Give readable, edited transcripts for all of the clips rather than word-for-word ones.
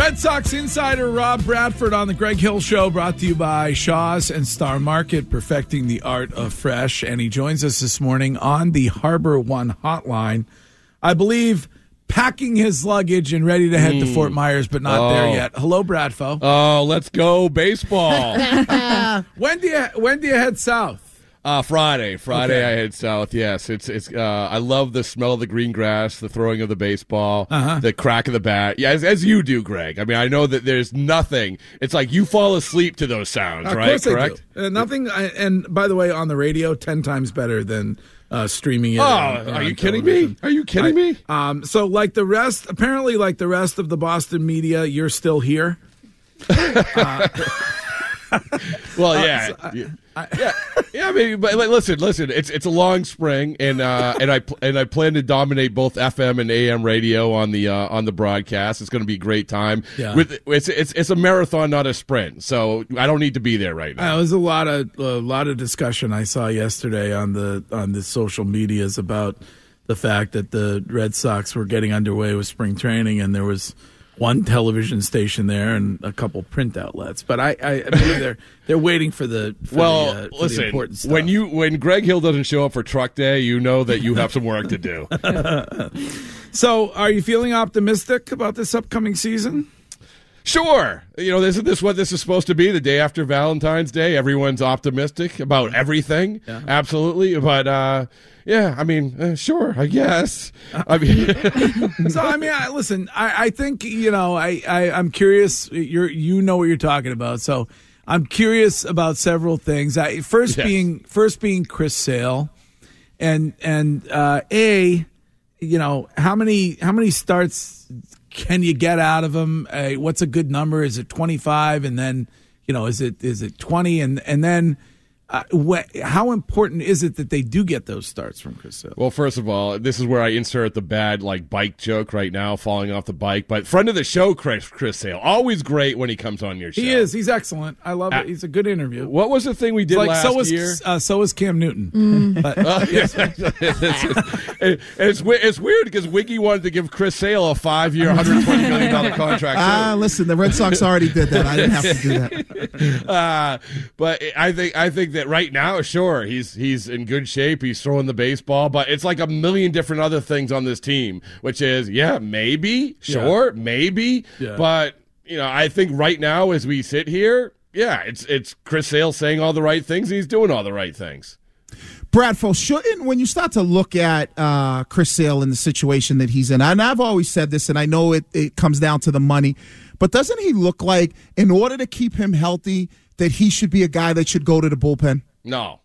Red Sox insider Rob Bradford on the Greg Hill Show, brought to you by Shaw's and Star Market, perfecting the art of fresh. And he joins us this morning on the Harbor One hotline, I believe, packing his luggage and ready to head to Fort Myers, but not there yet. Hello, Bradfo. Oh, let's go baseball. When do you head south? Friday, okay. I head south. Yes, it's I love the smell of the green grass, the throwing of the baseball, the crack of the bat. Yeah, as you do, Greg. I mean, I know that there's nothing. It's like you fall asleep to those sounds, right? Of course correct? I do. Nothing. And by the way, on the radio, 10 times better than streaming it. Oh, are you kidding me? Are you kidding me? So, like the rest of the Boston media, you're still here. Well, yeah. I mean, but listen. It's a long spring, and I plan to dominate both FM and AM radio on the broadcast. It's going to be a great time. Yeah. It's a marathon, not a sprint. So I don't need to be there right now. There was a lot of discussion I saw yesterday on the social medias about the fact that the Red Sox were getting underway with spring training, and there was one television station there and a couple print outlets, but I believe they're waiting for the the important stuff. When Greg Hill doesn't show up for Truck Day, you know that you have some work to do. So, are you feeling optimistic about this upcoming season? Sure. You know, isn't this what this is supposed to be? The day after Valentine's Day, everyone's optimistic about everything. Yeah. Absolutely. But, sure, I guess. I mean, listen, I think, you know, I'm curious. You know what you're talking about. So I'm curious about several things. First being Chris Sale and A, you know, how many starts can you get out of him? What's a good number? Is it 25? And then, you know, is it 20? And then how important is it that they do get those starts from Chris Hill? Well, first of all, this is where I insert the bad bike joke right now, falling off the bike. But friend of the show, Chris Hill, always great when he comes on your show. He is. He's excellent. I love it. He's a good interview. What was the thing we did last year? So was Cam Newton. But, it's weird because Wiggy wanted to give Chris Sale a 5-year, $120 million contract. Listen, the Red Sox already did that. I didn't have to do that. But I think that right now, sure, he's in good shape. He's throwing the baseball, but it's like a million different other things on this team, which is, maybe. Yeah. But, you know, I think right now as we sit here, it's Chris Sale saying all the right things. And he's doing all the right things. Bradford, shouldn't, when you start to look at Chris Sale and the situation that he's in, and I've always said this, and I know it comes down to the money, but doesn't he look like, in order to keep him healthy, that he should be a guy that should go to the bullpen? No.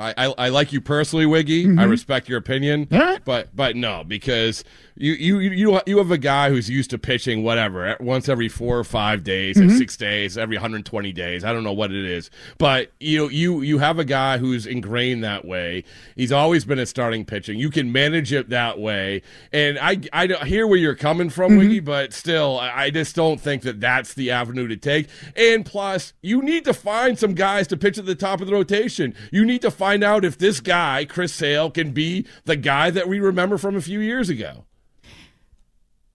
I like you personally, Wiggy. Mm-hmm. I respect your opinion. Right. But no, because you have a guy who's used to pitching whatever, once every 4 or 5 days, mm-hmm. 6 days, every 120 days. I don't know what it is. But you have a guy who's ingrained that way. He's always been a starting pitching. You can manage it that way. And I hear where you're coming from, mm-hmm. Wiggy, but still, I just don't think that that's the avenue to take. And plus, you need to find some guys to pitch at the top of the rotation. You need to find out if this guy, Chris Sale, can be the guy that we remember from a few years ago.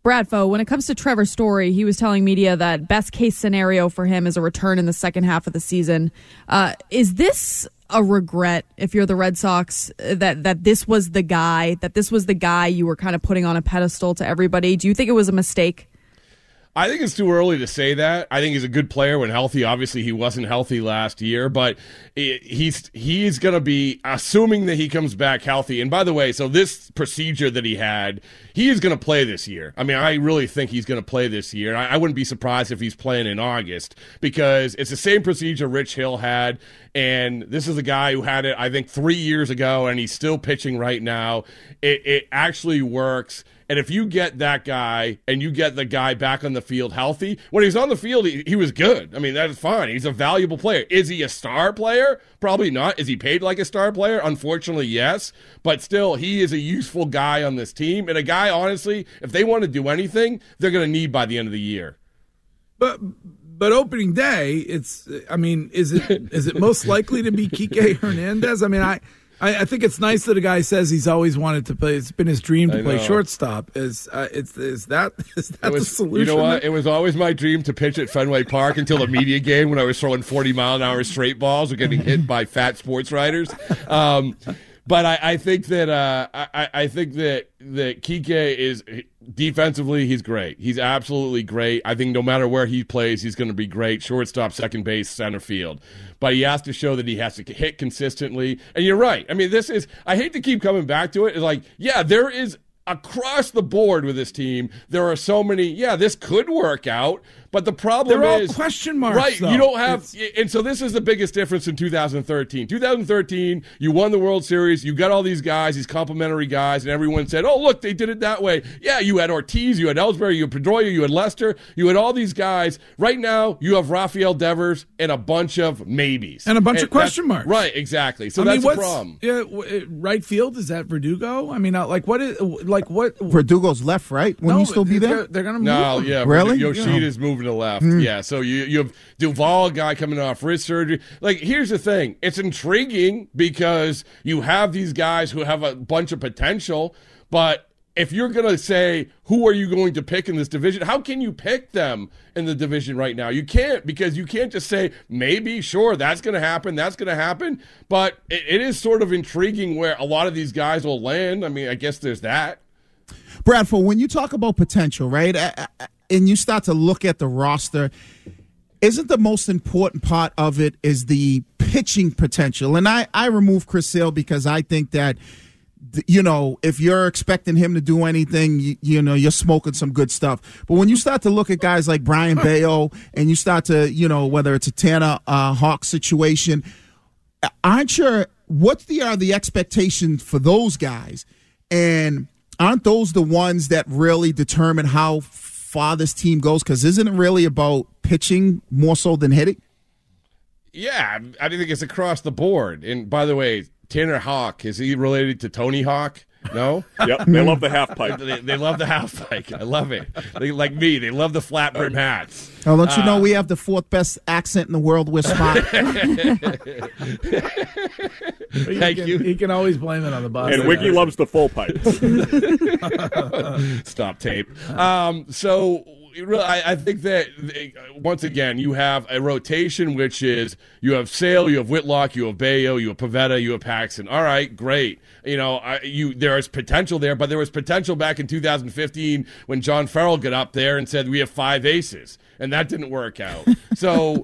Bradfo, when it comes to Trevor Story, he was telling media that best case scenario for him is a return in the second half of the season. Is this a regret if you're the Red Sox that this was the guy you were kind of putting on a pedestal to everybody? Do you think it was a mistake? I think it's too early to say that. I think he's a good player when healthy. Obviously, he wasn't healthy last year, but he's going to be, assuming that he comes back healthy. And by the way, so this procedure that he had, he is going to play this year. I mean, I really think he's going to play this year. I wouldn't be surprised if he's playing in August because it's the same procedure Rich Hill had, and this is a guy who had it, I think, 3 years ago, and he's still pitching right now. It actually works. And if you get that guy and you get the guy back on the field healthy, when he's on the field, he was good. I mean, that is fine. He's a valuable player. Is he a star player? Probably not. Is he paid like a star player? Unfortunately, yes. But still, he is a useful guy on this team. And a guy, honestly, if they want to do anything, they're going to need by the end of the year. But opening day, is it most likely to be Kike Hernandez? I mean, I I think it's nice that a guy says he's always wanted to play. It's been his dream to play shortstop. Is that the solution? You know what? It was always my dream to pitch at Fenway Park until the media game when I was throwing 40-mile-an-hour straight balls or getting hit by fat sports writers. But I think that Kike is defensively, he's great. He's absolutely great. I think no matter where he plays, he's going to be great. Shortstop, second base, center field. But he has to show that he has to hit consistently. And you're right. I mean, I hate to keep coming back to it. It's like, yeah, there is across the board with this team, there are so many, this could work out. But the problem is, they're all question marks, right, though. You don't have – and so this is the biggest difference in 2013. 2013, you won the World Series. You got all these guys, these complimentary guys, and everyone said, oh, look, they did it that way. Yeah, you had Ortiz, you had Ellsbury, you had Pedroia, you had Lester, you had all these guys. Right now, you have Rafael Devers and a bunch of maybes. And a bunch of question marks. Right, exactly. So that's the problem. Yeah, right field, is that Verdugo? I mean, what? Verdugo's left, right? Wouldn't he still be there? They're going to move him. Yeah, really? Yoshida's moving to the left. Yeah, so you have Duval, guy coming off wrist surgery. Like, here's the thing. It's intriguing because you have these guys who have a bunch of potential, but if you're going to say, who are you going to pick in this division? How can you pick them in the division right now? You can't, because you can't just say, maybe, sure, that's going to happen. But it is sort of intriguing where a lot of these guys will land. I mean, I guess there's that. Bradford, when you talk about potential, right, and you start to look at the roster, isn't the most important part of it is the pitching potential? And I remove Chris Sale because I think that, you know, if you're expecting him to do anything, you know, you're smoking some good stuff. But when you start to look at guys like Brian Bayo and you start to, you know, whether it's a Tanner Hawke situation, aren't you, what are the expectations for those guys? And aren't those the ones that really determine how far this team goes? Because isn't it really about pitching more so than hitting? Yeah, I think it's across the board. And by the way, Tanner Hawke, is he related to Tony Hawk? No? Yep, they love the half pipe. They love the half pipe. I love it. They love the flat brim hats. Now, don't you know we have the fourth best accent in the world with Spot? Thank you. He can always blame it on the bottom. And Wiggy loves the full pipe. Stop tape. I think that, once again, you have a rotation, which is you have Sale, you have Whitlock, you have Bayo, you have Pavetta, you have Paxton. All right, great. You know, there is potential there, but there was potential back in 2015 when John Farrell got up there and said, we have five aces, and that didn't work out. So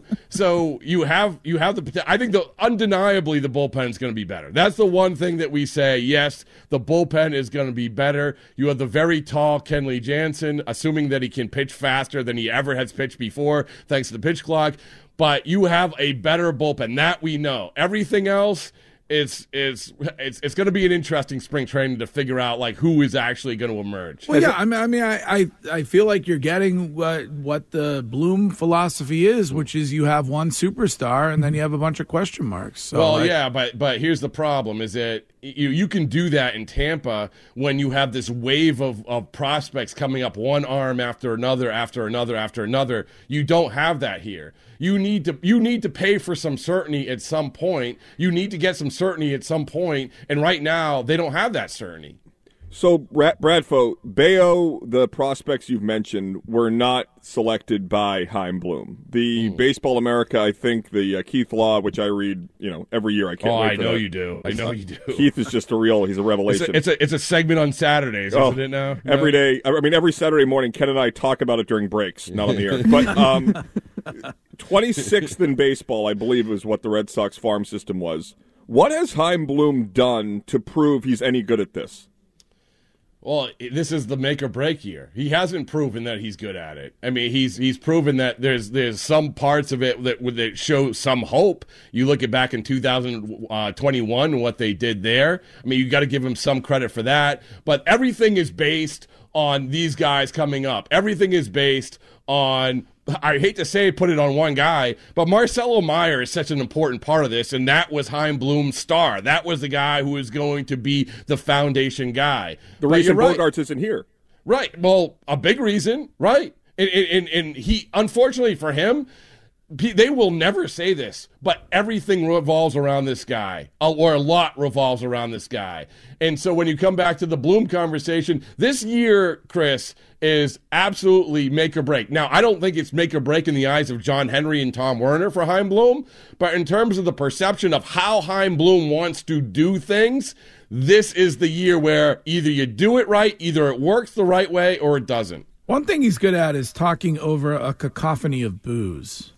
you have the potential. I think undeniably the bullpen is going to be better. That's the one thing that we say, yes, the bullpen is going to be better. You have the very tall Kenley Jansen, assuming that he can pitch faster than he ever has pitched before, thanks to the pitch clock. But you have a better bullpen. That we know. Everything else, it's going to be an interesting spring training to figure out like who is actually going to emerge. Well, yeah, I feel like you're getting what the Bloom philosophy is, which is you have one superstar and then you have a bunch of question marks. So, but here's the problem: is that you can do that in Tampa when you have this wave of prospects coming up, one arm after another, after another, after another. You don't have that here. You need to pay for some certainty at some point. You need to get some certainty at some point, and right now they don't have that certainty. So, Bradfo, Bayo, the prospects you've mentioned were not selected by Chaim Bloom. The Baseball America, I think, the Keith Law, which I read, you know, every year. I can't. Oh, wait for I know that. You do. I know you do. Keith is just he's a revelation. It's a segment on Saturdays, isn't it? Now every day. I mean, every Saturday morning, Ken and I talk about it during breaks, not on the air. But 26th in baseball, I believe, was what the Red Sox farm system was. What has Chaim Bloom done to prove he's any good at this? Well, this is the make or break year. He hasn't proven that he's good at it. I mean, he's proven that there's some parts of it that show some hope. You look at back in 2021, what they did there. I mean, you got to give him some credit for that. But everything is based on these guys coming up. Everything is based on, I hate to say put it on one guy, but Marcelo Meyer is such an important part of this, and that was Chaim Bloom's star. That was the guy who is going to be the foundation guy. The reason Bogaerts isn't here. Right. Well, a big reason, right? And he, unfortunately for him, they will never say this, but everything revolves around this guy, or a lot revolves around this guy. And so when you come back to the Bloom conversation, this year, Chris, is absolutely make or break. Now, I don't think it's make or break in the eyes of John Henry and Tom Werner for Chaim Bloom, but in terms of the perception of how Chaim Bloom wants to do things, this is the year where either you do it right, either it works the right way, or it doesn't. One thing he's good at is talking over a cacophony of boos.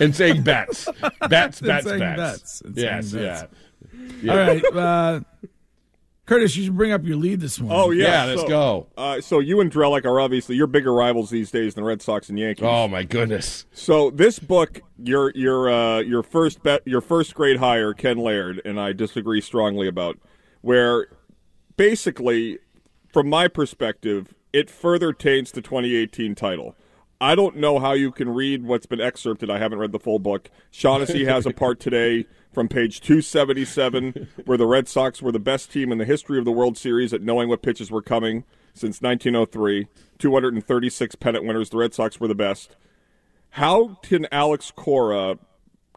And saying bets. Bets. Yes, yeah. All right. Curtis, you should bring up your lead this morning. Oh, yeah. Let's go. So you and Drellick are obviously your bigger rivals these days than Red Sox and Yankees. Oh, my goodness. So this book, your first bet, your first grade hire, Ken Laird, and I disagree strongly about, where basically, from my perspective, it further taints the 2018 title. I don't know how you can read what's been excerpted. I haven't read the full book. Shaughnessy has a part today from page 277 where the Red Sox were the best team in the history of the World Series at knowing what pitches were coming since 1903. 236 pennant winners. The Red Sox were the best. How can Alex Cora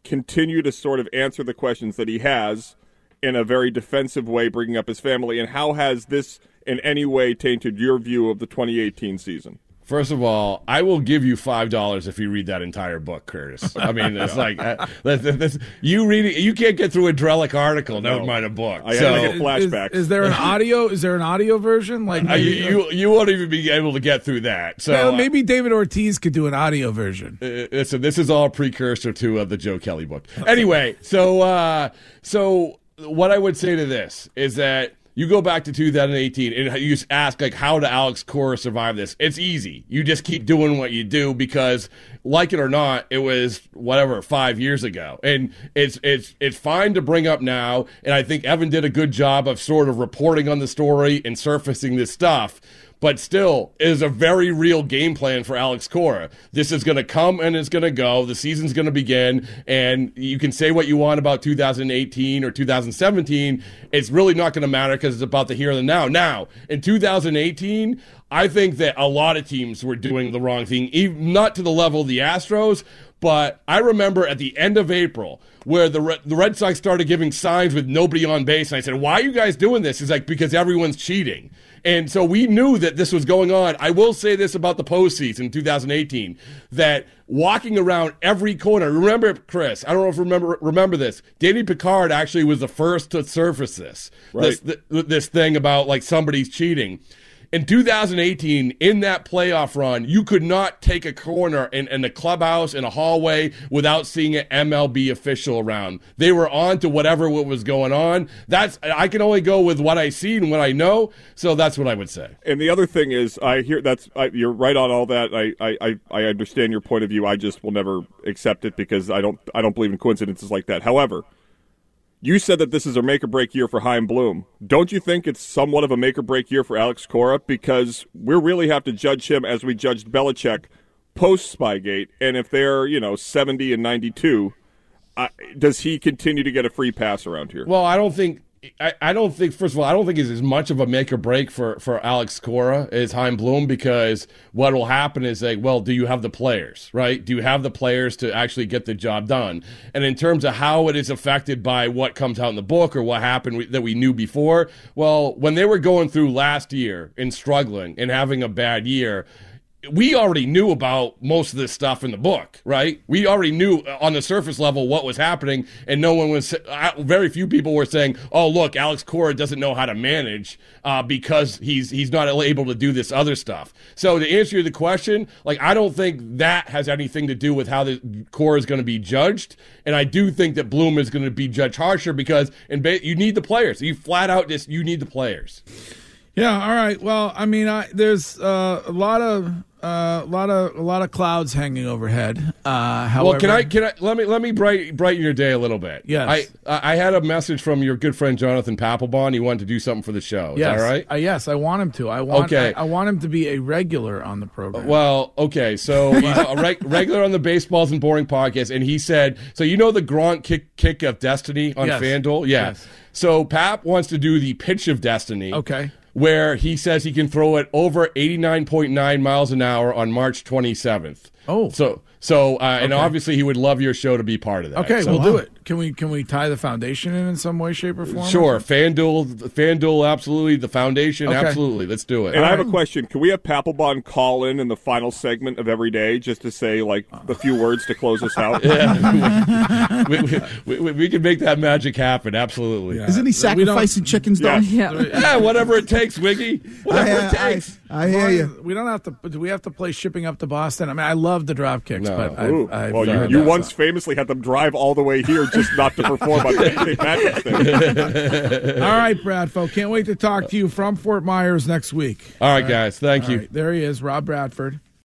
continue to sort of answer the questions that he has in a very defensive way, bringing up his family, and how has this in any way tainted your view of the 2018 season? First of all, I will give you $5 if you read that entire book, Curtis. I mean, it's like you read it, you can't get through a Drellick article. Never mind a book. I had to get flashbacks. Is there an audio? Is there an audio version? Like you won't even be able to get through that. So well, maybe David Ortiz could do an audio version. Listen, this is all precursor to the Joe Kelly book. Anyway, so what I would say to this is that you go back to 2018 and you just ask, like, how did Alex Cora survive this? It's easy. You just keep doing what you do because, like it or not, it was, 5 years ago. And it's fine to bring up now, and I think Evan did a good job of sort of reporting on the story and surfacing this stuff. But still, it is a very real game plan for Alex Cora. This is going to come and it's going to go. The season's going to begin, and you can say what you want about 2018 or 2017. It's really not going to matter because it's about the here and the now. Now, in 2018, I think that a lot of teams were doing the wrong thing, even not to the level of the Astros, but I remember at the end of April where the Red Sox started giving signs with nobody on base, and I said, why are you guys doing this? He's like, because everyone's cheating. And so we knew that this was going on. I will say this about the postseason 2018, that walking around every corner, remember, Chris, I don't know if you remember this, Danny Picard actually was the first to surface this, right, this thing about, like, somebody's cheating. In 2018, in that playoff run, you could not take a corner in a clubhouse, in a hallway, without seeing an MLB official around. They were on to what was going on. I can only go with what I see and what I know, so that's what I would say. And the other thing is, you're right on all that. I understand your point of view. I just will never accept it because I don't believe in coincidences like that. However, you said that this is a make-or-break year for Chaim Bloom. Don't you think it's somewhat of a make-or-break year for Alex Cora? Because we really have to judge him as we judged Belichick post-Spygate. And if they're, 70 and 92, does he continue to get a free pass around here? Well, I don't think, first of all, I don't think it's as much of a make or break for Alex Cora as Chaim Bloom, because what will happen is, do you have the players, right? Do you have the players to actually get the job done? And in terms of how it is affected by what comes out in the book or what happened that we knew before, well, when they were going through last year and struggling and having a bad year, we already knew about most of this stuff in the book, right? We already knew on the surface level what was happening, and very few people were saying, oh, look, Alex Cora doesn't know how to manage because he's not able to do this other stuff. So to answer the question, I don't think that has anything to do with how the Cora is going to be judged, and I do think that Bloom is going to be judged harsher because you need the players. You flat out just, you need the players. Yeah, all right. Well, I mean, there's a lot of clouds hanging overhead. However, well, let me brighten your day a little bit. Yes, I had a message from your good friend Jonathan Papelbon. He wanted to do something for the show. Is that right? Yes, I want him to. I want him to be a regular on the program. Well, okay, so regular on the Baseballs and Boring podcast, and he said, so the Gronk kick of destiny on FanDuel. Yeah. Yes. So Pap wants to do the pitch of destiny. Okay. Where he says he can throw it over 89.9 miles an hour on March 27th. Oh, and obviously he would love your show to be part of that. Okay, so we'll do it. Can we tie the foundation in some way, shape, or form? Sure, FanDuel, absolutely. The foundation, absolutely. Let's do it. And I have a question. Can we have Papelbon call in the final segment of every day just to say like the few words to close us out? Yeah. we can make that magic happen. Absolutely. Yeah. Isn't he sacrificing chickens? Yeah. Yeah, whatever it takes, Wiggy. Whatever it takes. I hear you. We don't have to. Do we have to play shipping up to Boston? I mean, I love the drop kicks, but you once famously had them drive all the way here just not to perform on St. Patrick's Day. All right, Bradfo, can't wait to talk to you from Fort Myers next week. All right, guys, thank you. Right, there he is, Rob Bradford.